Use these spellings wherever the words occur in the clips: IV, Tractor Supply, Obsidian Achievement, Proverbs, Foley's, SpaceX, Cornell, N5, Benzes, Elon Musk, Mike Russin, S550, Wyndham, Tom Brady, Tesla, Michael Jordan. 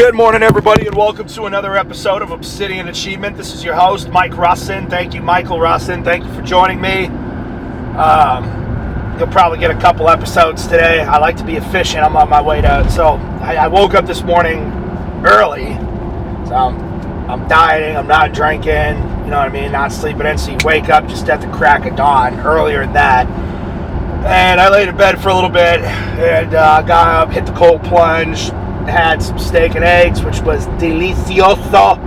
Good morning, everybody, and welcome to another episode of Obsidian Achievement. This is your host, Mike Russin. Thank you, Michael Russin. Thank you for joining me. You'll probably get a couple episodes today. I like to be efficient. I'm on my way to... So, I woke up this morning early. So, I'm dieting. I'm not drinking. You know what I mean? Not sleeping in. So, you wake up just at the crack of dawn, earlier than that. And I laid in bed for a little bit and got up, hit the cold plunge, had some steak and eggs, which was delicioso.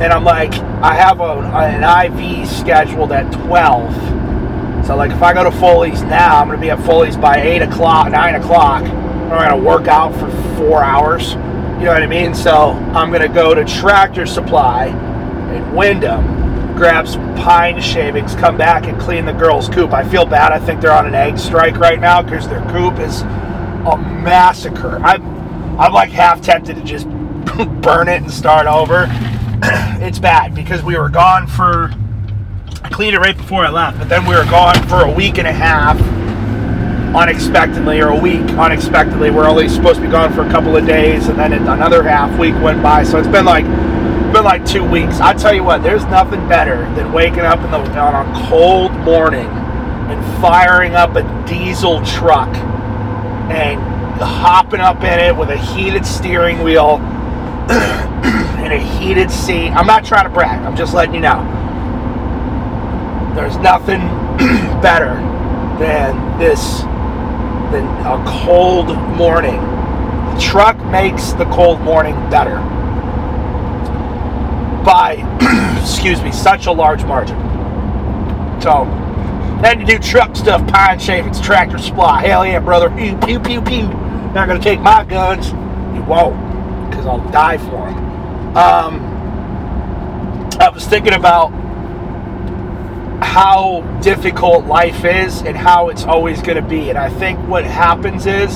And I'm like, I have an IV scheduled at 12. So, like, if I go to Foley's now, I'm going to be at Foley's by 8 o'clock, 9 o'clock. I'm going to work out for 4 hours. You know what I mean? So, I'm going to go to Tractor Supply in Wyndham, grab some pine shavings, come back and clean the girls' coop. I feel bad. I think they're on an egg strike right now because their coop is a massacre. I'm like half tempted to just burn it and start over. It's bad because we were gone for... I cleaned it right before I left, but then we were gone for a week and a half unexpectedly, or a week unexpectedly. We're only supposed to be gone for a couple of days, and then another half week went by. So it's been like 2 weeks. I tell you what, there's nothing better than waking up on a cold morning and firing up a diesel truck and hopping up in it with a heated steering wheel and a heated seat. I'm not trying to brag. I'm just letting you know. There's nothing better than a cold morning. The truck makes the cold morning better by, excuse me, such a large margin. So, had to do truck stuff, pine shavings, Tractor Supply. Hell yeah, brother. Pew, pew, pew, pew. Not going to take my guns. You won't, because I'll die for them. I was thinking about how difficult life is and how it's always going to be. And I think what happens is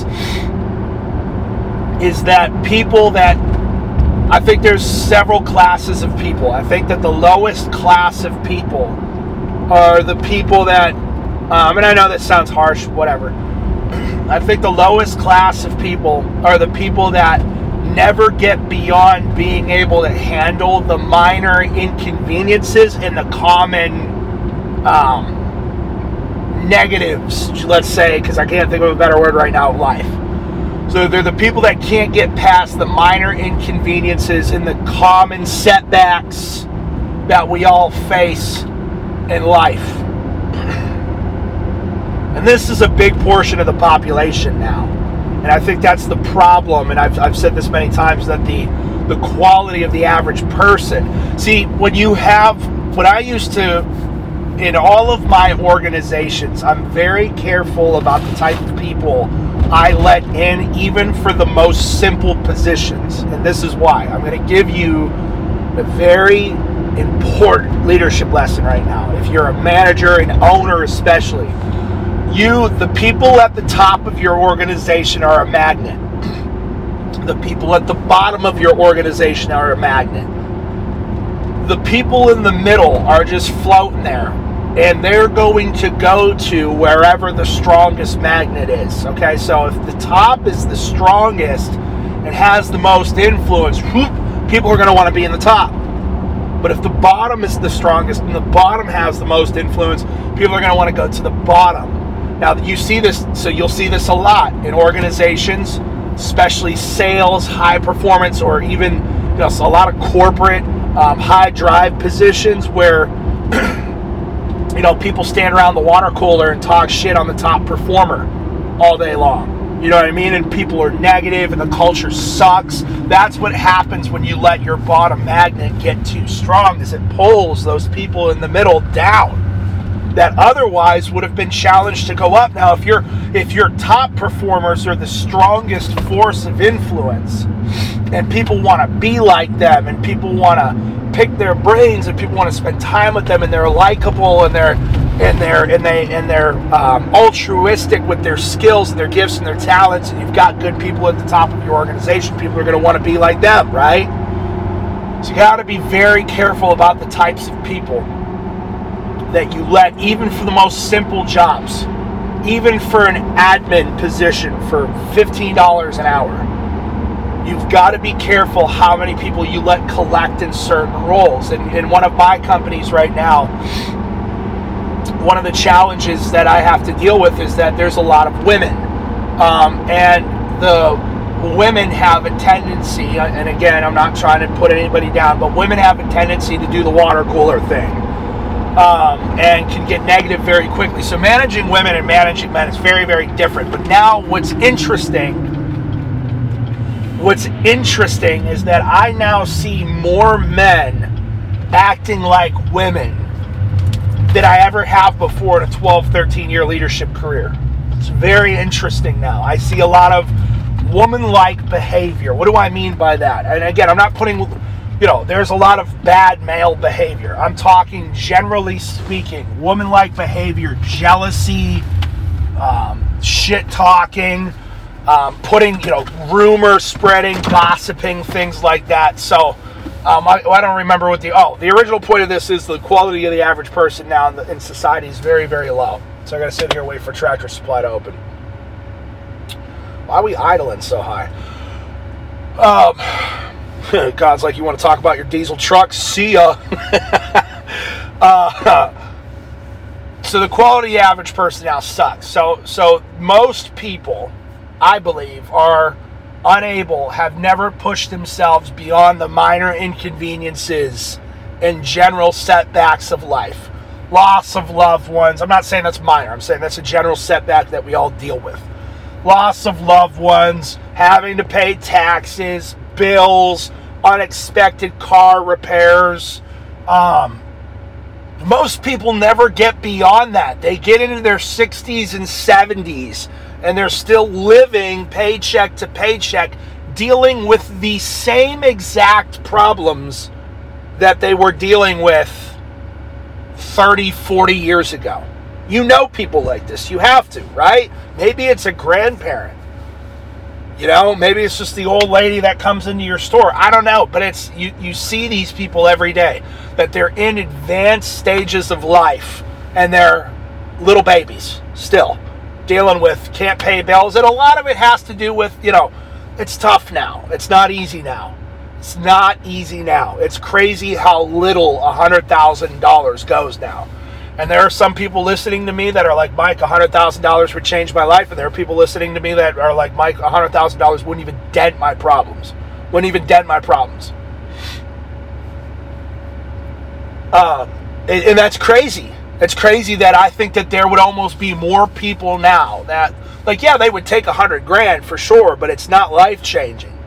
that people that... I think there's several classes of people. I think that the lowest class of people are the people that, and I know that sounds harsh, whatever. I think the lowest class of people are the people that never get beyond being able to handle the minor inconveniences and the common negatives, let's say, because I can't think of a better word right now, life. So they're the people that can't get past the minor inconveniences and the common setbacks that we all face in life. And this is a big portion of the population now. And I think that's the problem. And I've said this many times, that the quality of the average person. See, when I used to, in all of my organizations, I'm very careful about the type of people I let in, even for the most simple positions. And this is why. I'm going to give you a very important leadership lesson right now. If you're a manager, an owner especially, the people at the top of your organization are a magnet. The people at the bottom of your organization are a magnet. The people in the middle are just floating there. And they're going to go to wherever the strongest magnet is. Okay, so if the top is the strongest and has the most influence, people are going to want to be in the top. But if the bottom is the strongest and the bottom has the most influence, people are going to want to go to the bottom. Now, you see this, so you'll see this a lot in organizations, especially sales, high performance, or even a lot of corporate high drive positions where people stand around the water cooler and talk shit on the top performer all day long. You know what I mean? And people are negative and the culture sucks. That's what happens when you let your bottom magnet get too strong, is it pulls those people in the middle down that otherwise would have been challenged to go up. Now, if your top performers are the strongest force of influence and people want to be like them and people want to pick their brains and people want to spend time with them and they're likable and they're altruistic with their skills and their gifts and their talents, and you've got good people at the top of your organization, people are going to want to be like them, right? So you got to be very careful about the types of people that you let, even for the most simple jobs. even for an admin position for $15 an hour, you've got to be careful how many people you let collect in certain roles. And in one of my companies right now, one of the challenges that I have to deal with is that there's a lot of women. And the women have a tendency, and again, I'm not trying to put anybody down, but women have a tendency to do the water cooler thing. And can get negative very quickly. So managing women and managing men is very, very different. But now what's interesting is that I now see more men acting like women than I ever have before in a 12, 13-year leadership career. It's very interesting now. I see a lot of woman-like behavior. What do I mean by that? And again, I'm not putting... You know, there's a lot of bad male behavior. I'm talking, generally speaking, woman-like behavior, jealousy, shit-talking, putting, you know, rumor spreading, gossiping, things like that. So I don't remember what the original point of this is. The quality of the average person now in society is very, very low. So I got to sit here and wait for Tractor Supply to open. Why are we idling so high? God's like, you want to talk about your diesel truck? See ya. So the quality average person now sucks. So most people, I believe, are unable, have never pushed themselves beyond the minor inconveniences and general setbacks of life. Loss of loved ones. I'm not saying that's minor. I'm saying that's a general setback that we all deal with. Loss of loved ones, having to pay taxes, bills, unexpected car repairs. Most people never get beyond that. They get into their 60s and 70s and they're still living paycheck to paycheck, dealing with the same exact problems that they were dealing with 30, 40 years ago. You know people like this. You have to, right? Maybe it's a grandparent. You know, maybe it's just the old lady that comes into your store. I don't know, but it's you see these people every day, that they're in advanced stages of life and they're little babies still dealing with can't pay bills. And a lot of it has to do with, you know, it's tough now. It's not easy now. It's not easy now. It's crazy how little $100,000 goes now. And there are some people listening to me that are like, Mike, $100,000 would change my life. And there are people listening to me that are like, Mike, $100,000 wouldn't even dent my problems. And that's crazy. It's crazy that I think that there would almost be more people now that, like, yeah, they would take $100,000 for sure, but it's not life-changing.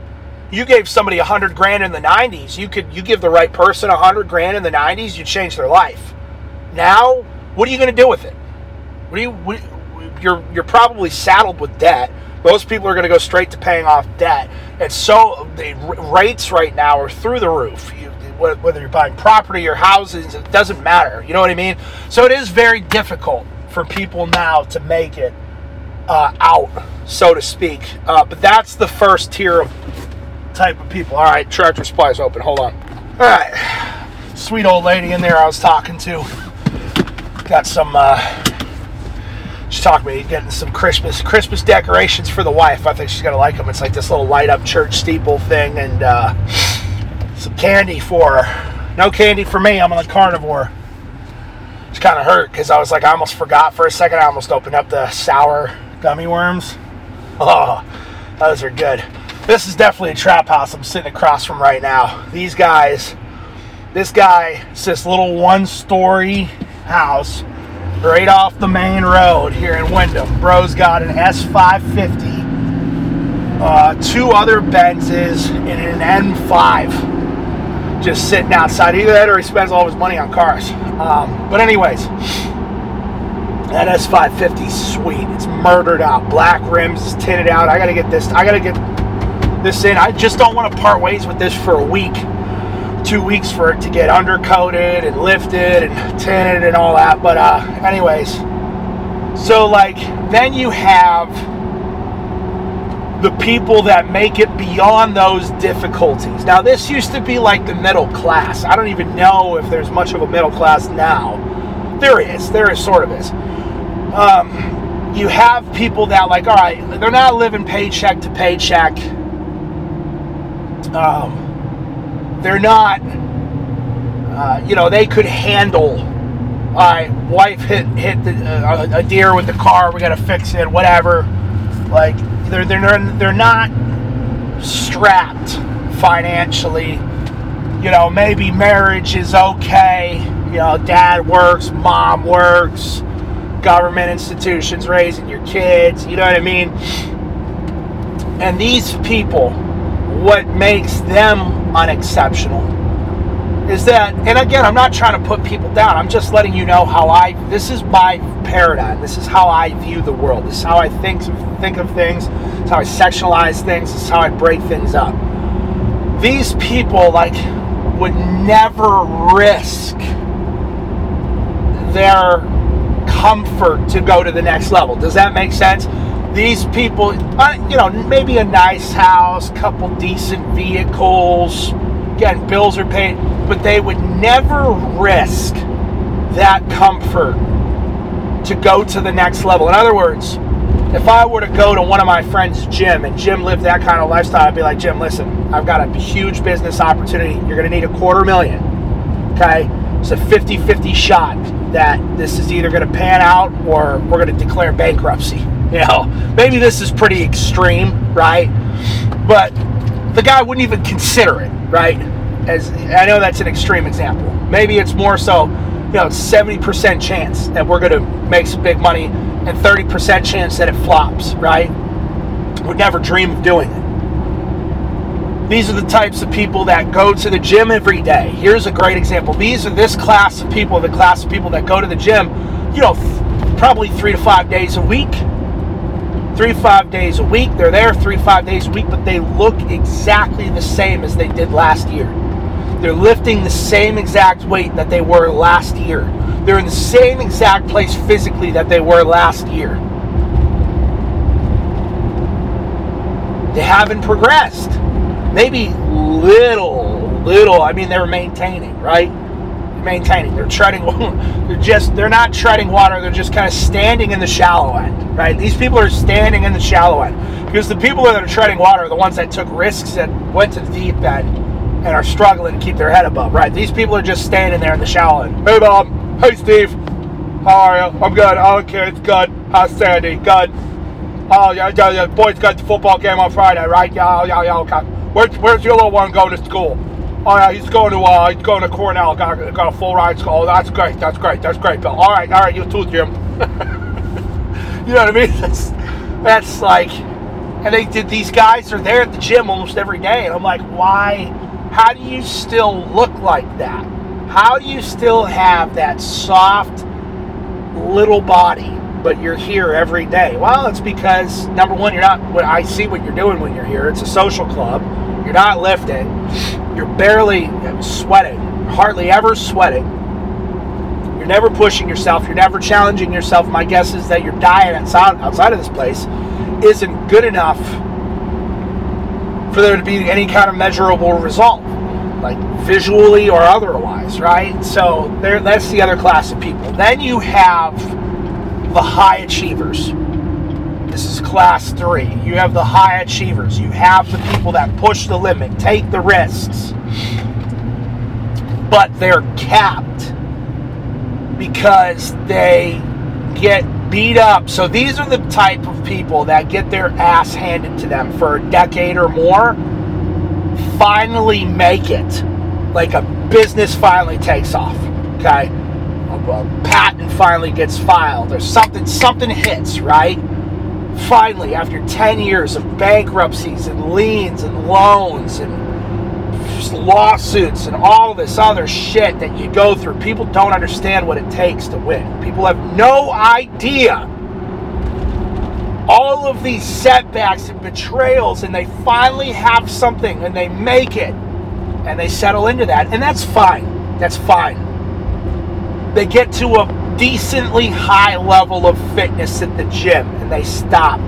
You gave somebody $100,000 in the 90s. You give the right person $100,000 in the 90s, you change their life. Now, what are you going to do with it? You're probably saddled with debt. Most people are going to go straight to paying off debt. And so the rates right now are through the roof. Whether you're buying property or houses, it doesn't matter. You know what I mean? So it is very difficult for people now to make it out, so to speak. But that's the first tier of type of people. All right, Tractor Supply's open. Hold on. All right. Sweet old lady in there I was talking to. Got some, she talked to me getting some Christmas decorations for the wife. I think she's going to like them. It's like this little light up church steeple thing and some candy for her. No candy for me. I'm on the carnivore. It's kind of hurt because I was like, I almost forgot for a second. I almost opened up the sour gummy worms. Oh, those are good. This is definitely a trap house I'm sitting across from right now. These guys, this guy, it's this little one-story house right off the main road here in Wyndham. Bro's got an S550, two other Benzes, and an N5 just sitting outside. Either that or he spends all his money on cars. But anyways, that S550 is sweet. It's murdered out. Black rims, tinted out. I gotta get this in. I just don't want to part ways with this for a week. 2 weeks for it to get undercoated and lifted and tinted and all that, but anyways, so like then you have the people that make it beyond those difficulties. Now this used to be like the middle class. I don't even know if there's much of a middle class now. There is sort of is. you have people that, like, all right, they're not living paycheck to paycheck. They're not, you know, they could handle, all right, wife hit a deer with the car, we got to fix it, whatever. Like, they're not strapped financially. You know, maybe marriage is okay. You know, dad works, mom works, government institutions raising your kids, you know what I mean? And these people, what makes them unexceptional is that, and again, I'm not trying to put people down, I'm just letting you know how I, this is my paradigm, this is how I view the world, this is how I think of things, this is how I sectionalize things, this is how I break things up. These people, like, would never risk their comfort to go to the next level. Does that make sense? These people, you know, maybe a nice house, couple decent vehicles, again, bills are paid, but they would never risk that comfort to go to the next level. In other words, if I were to go to one of my friends' gym and Jim lived that kind of lifestyle, I'd be like, Jim, listen, I've got a huge business opportunity. You're going to need $250,000. Okay? It's a 50-50 shot that this is either going to pan out or we're going to declare bankruptcy. You know, maybe this is pretty extreme, right? But the guy wouldn't even consider it, right? As I know that's an extreme example. Maybe it's more so, you know, it's 70% chance that we're going to make some big money and 30% chance that it flops, right? Would never dream of doing it. These are the types of people that go to the gym every day. Here's a great example. These are this class of people, the class of people that go to the gym, you know, probably 3 to 5 days a week. 3 to 5 days a week. They're there 3 to 5 days a week, but they look exactly the same as they did last year. They're lifting the same exact weight that they were last year. They're in the same exact place physically that they were last year. They haven't progressed. Maybe little, I mean, they're maintaining, right? They're treading, they're not treading water, they're just kind of standing in the shallow end, right? These people are standing in the shallow end because the people that are treading water are the ones that took risks and went to the deep end and are struggling to keep their head above, right? These people are just standing there in the shallow end. Hey, Bob. Hey, Steve. How are you? I'm good. Oh, okay, it's good. How's Sandy? Good. Oh, yeah. Boys got the football game on Friday, right? Yeah, okay. Where's your little one going to school? Oh yeah, he's going to Cornell. Got a full ride school. Oh, that's great, Bill. All right, you too, Jim. You know what I mean? That's like, and these guys are there at the gym almost every day, and I'm like, why? How do you still look like that? How do you still have that soft little body, but you're here every day? Well, it's because number one, you're not. I see what you're doing when you're here. It's a social club. You're not lifting. You're barely sweating. Hardly ever sweating. You're never pushing yourself. You're never challenging yourself. My guess is that your diet outside of this place isn't good enough for there to be any kind of measurable result, like visually or otherwise, right? So that's the other class of people. Then you have the high achievers. This is class 3. You have the high achievers. You have the people that push the limit, take the risks, but they're capped because they get beat up. So these are the type of people that get their ass handed to them for a decade or more, finally make it. Like a business finally takes off, okay? A patent finally gets filed or something hits, right? Finally, after 10 years of bankruptcies and liens and loans and lawsuits and all this other shit that you go through, people don't understand what it takes to win. People have no idea. All of these setbacks and betrayals, and they finally have something and they make it and they settle into that. And that's fine. That's fine. They get to a decently high level of fitness at the gym and they stop.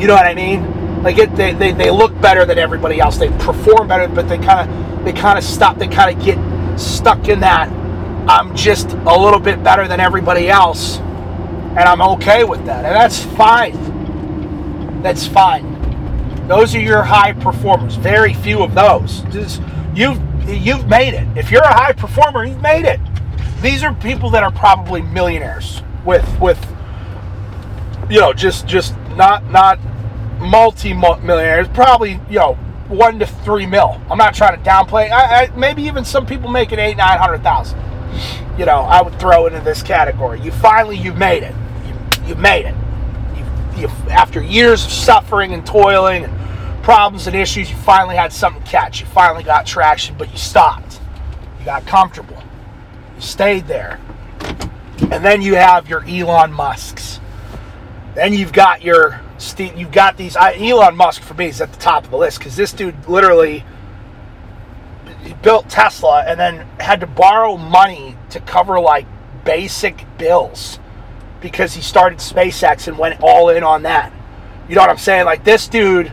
You know what I mean? Like they look better than everybody else. They perform better, but they kind of stop. They kind of get stuck in that I'm just a little bit better than everybody else And I'm okay with that. And that's fine. That's fine. Those are your high performers. Very few of those. Just, you've made it. If you're a high performer, you've made it. These are people that are probably millionaires with you know, just not multi-millionaires, probably, you know, 1 to 3 mil. I'm not trying to downplay. I maybe even some people making 800,000, 900,000. You know, I would throw into this category. You've made it. You made it. You've, after years of suffering and toiling and problems and issues, you finally had something catch. You finally got traction, but you stopped. You got comfortable. You stayed there. And then you have your Elon Musks. Then you've got your Steve. You've got these. Elon Musk for me is at the top of the list because this dude literally built Tesla and then had to borrow money to cover like basic bills because he started SpaceX and went all in on that. You know what I'm saying? Like this dude,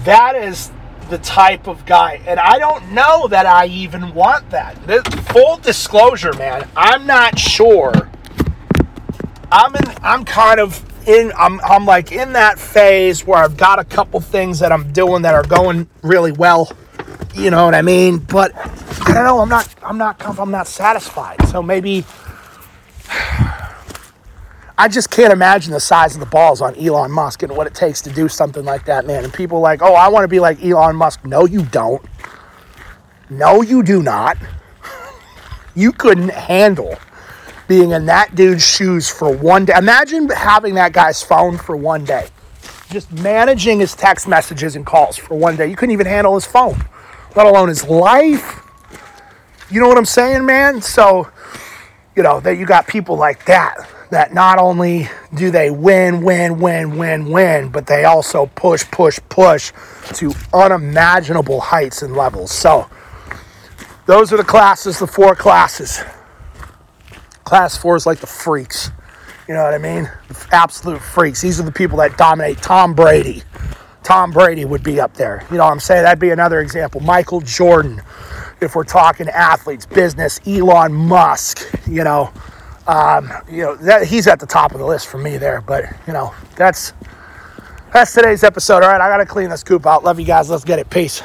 that is the type of guy. And I don't know that I even want that. Full disclosure, man, I'm not sure. I'm like in that phase where I've got a couple things that I'm doing that are going really well. You know what I mean? But I don't know. I'm not satisfied. So maybe I just can't imagine the size of the balls on Elon Musk and what it takes to do something like that, man. And people are like, oh, I want to be like Elon Musk. No, you don't. No, you do not. You couldn't handle being in that dude's shoes for one day. Imagine having that guy's phone for one day. Just managing his text messages and calls for one day. You couldn't even handle his phone, let alone his life. You know what I'm saying, man? So, you know, that you got people like that not only do they win, but they also push to unimaginable heights and levels. So those are the 4 classes. Class 4 is like the freaks. You know what I mean? Absolute freaks. These are the people that dominate. Tom Brady. Tom Brady would be up there. You know what I'm saying? That'd be another example. Michael Jordan, if we're talking athletes, business, Elon Musk, that he's at the top of the list for me there. But, you know, that's today's episode. All right, I got to clean this coop out. Love you guys. Let's get it. Peace.